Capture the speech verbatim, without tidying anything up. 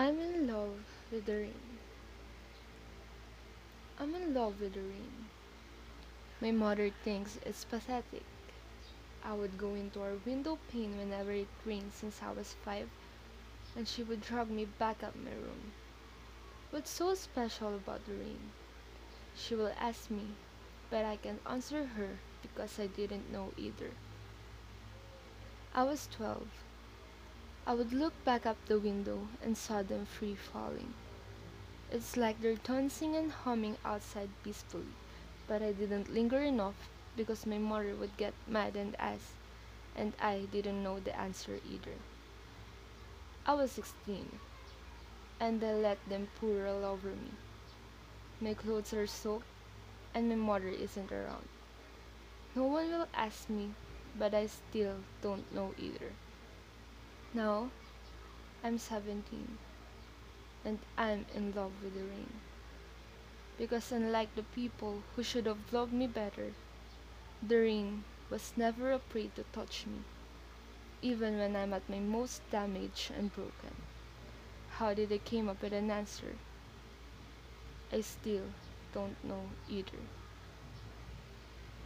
I'm in love with the rain. I'm in love with the rain. My mother thinks it's pathetic. I would go into our window pane whenever it rained since I was five, and she would drag me back up my room. What's so special about the rain? She will ask me, but I can't answer her because I didn't know either. I was twelve. I would look back up the window and saw them free falling. It's like they're dancing and humming outside peacefully, but I didn't linger enough because my mother would get mad and ask, and I didn't know the answer either. I was sixteen, and I let them pour all over me. My clothes are soaked, and my mother isn't around. No one will ask me, but I still don't know either. Now, I'm seventeen, and I'm in love with the rain. Because unlike the people who should have loved me better, the rain was never afraid to touch me, even when I'm at my most damaged and broken. How did I come up with an answer? I still don't know either.